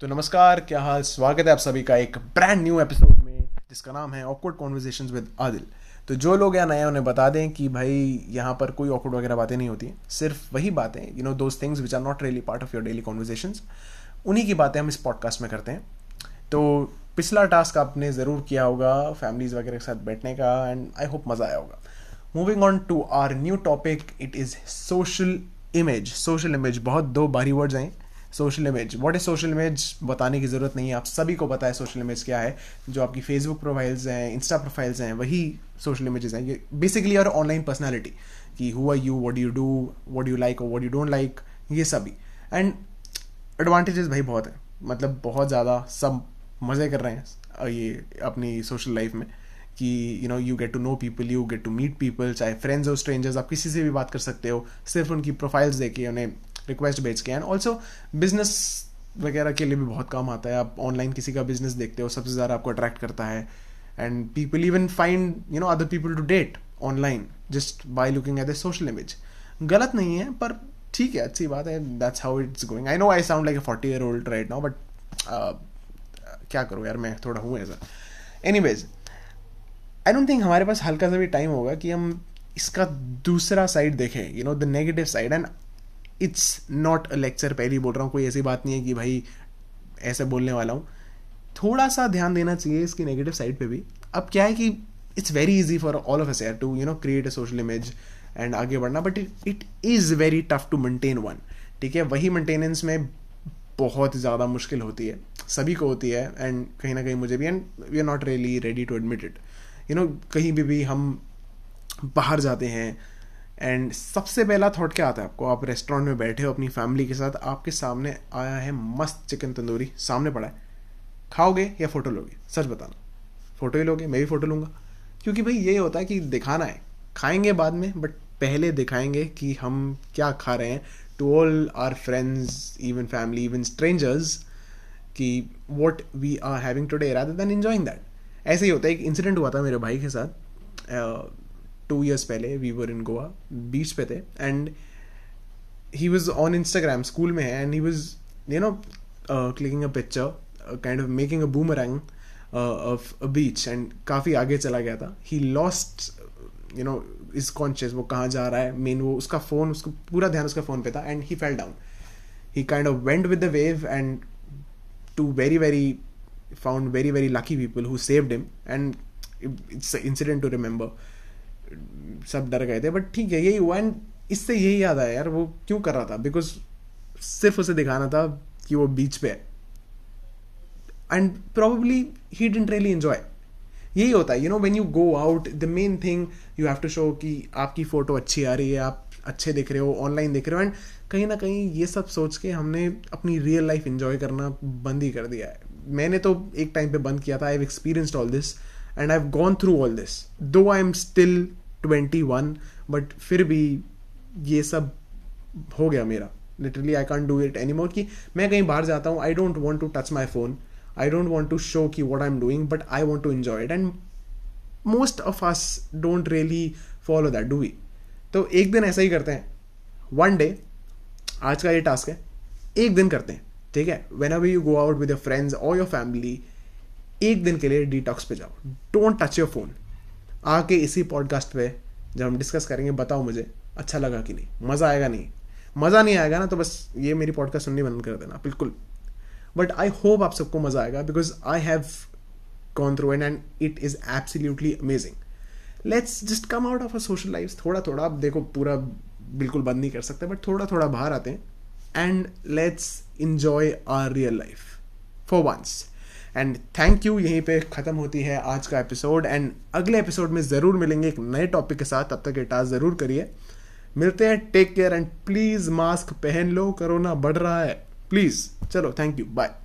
तो नमस्कार, क्या हाल, स्वागत है आप सभी का एक ब्रांड न्यू एपिसोड में जिसका नाम है ऑकवर्ड कॉन्वर्सेशंस विद आदिल। तो जो लोग यहाँ नए उन्हें बता दें कि भाई यहाँ पर कोई ऑकवर्ड वगैरह बातें नहीं होती, सिर्फ वही बातें you know those things which are not really part of your daily conversations, उन्हीं की बातें हम इस पॉडकास्ट में करते हैं। तो पिछला टास्क आपने ज़रूर किया होगा फैमिलीज़ वगैरह के साथ बैठने का, एंड आई होप मज़ा आया होगा। Moving on to our new topic, it is social image. Social image बहुत दो भारी वर्ड्स हैं। Social image, what is social image, बताने की ज़रूरत नहीं है, आप सभी को पता है सोशल इमेज क्या है। जो आपकी फेसबुक प्रोफाइल्स हैं, इंस्टा प्रोफाइल्स हैं, वही सोशल इमेजेस हैं। ये बेसिकली और ऑनलाइन पर्सनैलिटी कि who are you, what do you do, what do you like और व्हाट यू डोंट लाइक, ये सभी। एंड एडवांटेजेस भाई बहुत हैं, मतलब बहुत ज़्यादा, सब मज़े कर रहे हैं ये अपनी सोशल लाइफ में कि you know you get to know people, you get to meet people, चाहे फ्रेंड्स और स्ट्रेंजर्स, आप किसी से भी बात कर सकते हो सिर्फ उनकी प्रोफाइल्स देख के, उन्हें रिक्वेस्ट भेज के। एंड ऑल्सो बिजनेस वगैरह के लिए भी बहुत काम आता है। आप ऑनलाइन किसी का बिजनेस देखते हो, सबसे ज़्यादा आपको अट्रैक्ट करता है। And people even find you know other people to date online just by looking at the social image. गलत नहीं है, पर ठीक है, अच्छी बात है। That's how it's going. I know I sound like a 40-year-old right now, but क्या करूँ यार, मैं थोड़ा हूँ ऐसा। एनीवेज, आई डोंट थिंक हमारे पास हल्का सा भी टाइम होगा कि हम इसका दूसरा साइड देखें, you know the negative side. And it's not a lecture, पहले ही बोल रहा हूँ, कोई ऐसी बात नहीं है कि भाई ऐसे बोलने वाला हूँ। थोड़ा सा ध्यान देना चाहिए इसकी नेगेटिव साइड पे भी। अब क्या है कि it's very easy for all of us यार to you know create a social image and आगे बढ़ना, but it is very tough to maintain one. ठीक है, वही मेंटेनेंस में बहुत ज़्यादा मुश्किल होती है, सभी को होती है, एंड कहीं ना कहीं मुझे भी। And we are not really ready to admit it, you know. कहीं भी हम बाहर जाते हैं एंड सबसे पहला थॉट क्या आता है आपको? आप रेस्टोरेंट में बैठे हो अपनी फैमिली के साथ, आपके सामने आया है मस्त चिकन तंदूरी, सामने पड़ा है, खाओगे या फ़ोटो लोगे? सच बताना, फ़ोटो ही लोगे। मैं भी फ़ोटो लूँगा, क्योंकि भाई ये होता है कि दिखाना है, खाएंगे बाद में, बट पहले दिखाएंगे कि हम क्या खा रहे हैं to all our friends, even family, even strangers, कि what we are having today rather than enjoying that. ऐसे ही होता है। एक इंसिडेंट हुआ था मेरे भाई के साथ 2 years पहले। We were in Goa, beach पे थे, and he was on Instagram, school में है, and he was you know clicking a picture, kind of making a boomerang of a beach, and काफ़ी आगे चला गया था। He lost you know is conscious, वो कहाँ जा रहा है। मेन वो उसका फ़ोन, उसको पूरा ध्यान उसका फ़ोन पे था, and he fell down. He kind of went with the wave and to very very found very very lucky people who saved him, and it's incident to remember. सब डर गए थे, बट ठीक है, यही हुआ। एंड इससे यही याद आया यार, वो क्यों कर रहा था, बिकॉज सिर्फ उसे दिखाना था कि वो बीच पे है, and probably he didn't really enjoy. यही होता है, you know when you go out, the main thing you have to show कि आपकी फ़ोटो अच्छी आ रही है, आप अच्छे दिख रहे हो, ऑनलाइन दिख रहे हो। एंड कहीं ना कहीं ये सब सोच के हमने अपनी रियल लाइफ एंजॉय करना बंद ही कर दिया है। मैंने तो एक टाइम पे बंद किया था। I have experienced all this and I have gone through all this, though I am still 21, but फिर भी ये सब हो गया मेरा। Literally I can't do it any more, कि मैं कहीं बाहर जाता हूँ, I don't want to touch my phone, I don't want to show कि what I am doing, but I want to enjoy it. And most of us don't really follow that, do we? तो एक दिन ऐसा ही करते हैं, one day, आज का ये टास्क है, एक दिन करते हैं, ठीक है? Whenever you go out with your friends और योर फैमिली, एक दिन के लिए डिटॉक्स पे जाओ, डोंट टच योर फ़ोन। आके इसी पॉडकास्ट पे जब हम डिस्कस करेंगे, बताओ मुझे अच्छा लगा कि नहीं, मज़ा आएगा नहीं? मज़ा नहीं आएगा ना, तो बस ये मेरी पॉडकास्ट सुननी बंद कर देना बिल्कुल। बट आई होप आप सबको मज़ा आएगा, because I have gone through it and it is absolutely amazing. Let's just come out of a social life, थोड़ा थोड़ा। आप देखो पूरा बिल्कुल बंद नहीं कर सकते, बट थोड़ा थोड़ा बाहर आते हैं and let's enjoy our real life for once. And thank you, यहीं पे ख़त्म होती है आज का एपिसोड। एंड अगले एपिसोड में ज़रूर मिलेंगे एक नए टॉपिक के साथ। तब तक ये टास्क ज़रूर करिए। मिलते हैं, take care, and please mask पहन लो, कोरोना बढ़ रहा है, प्लीज़। चलो, थैंक यू, बाय।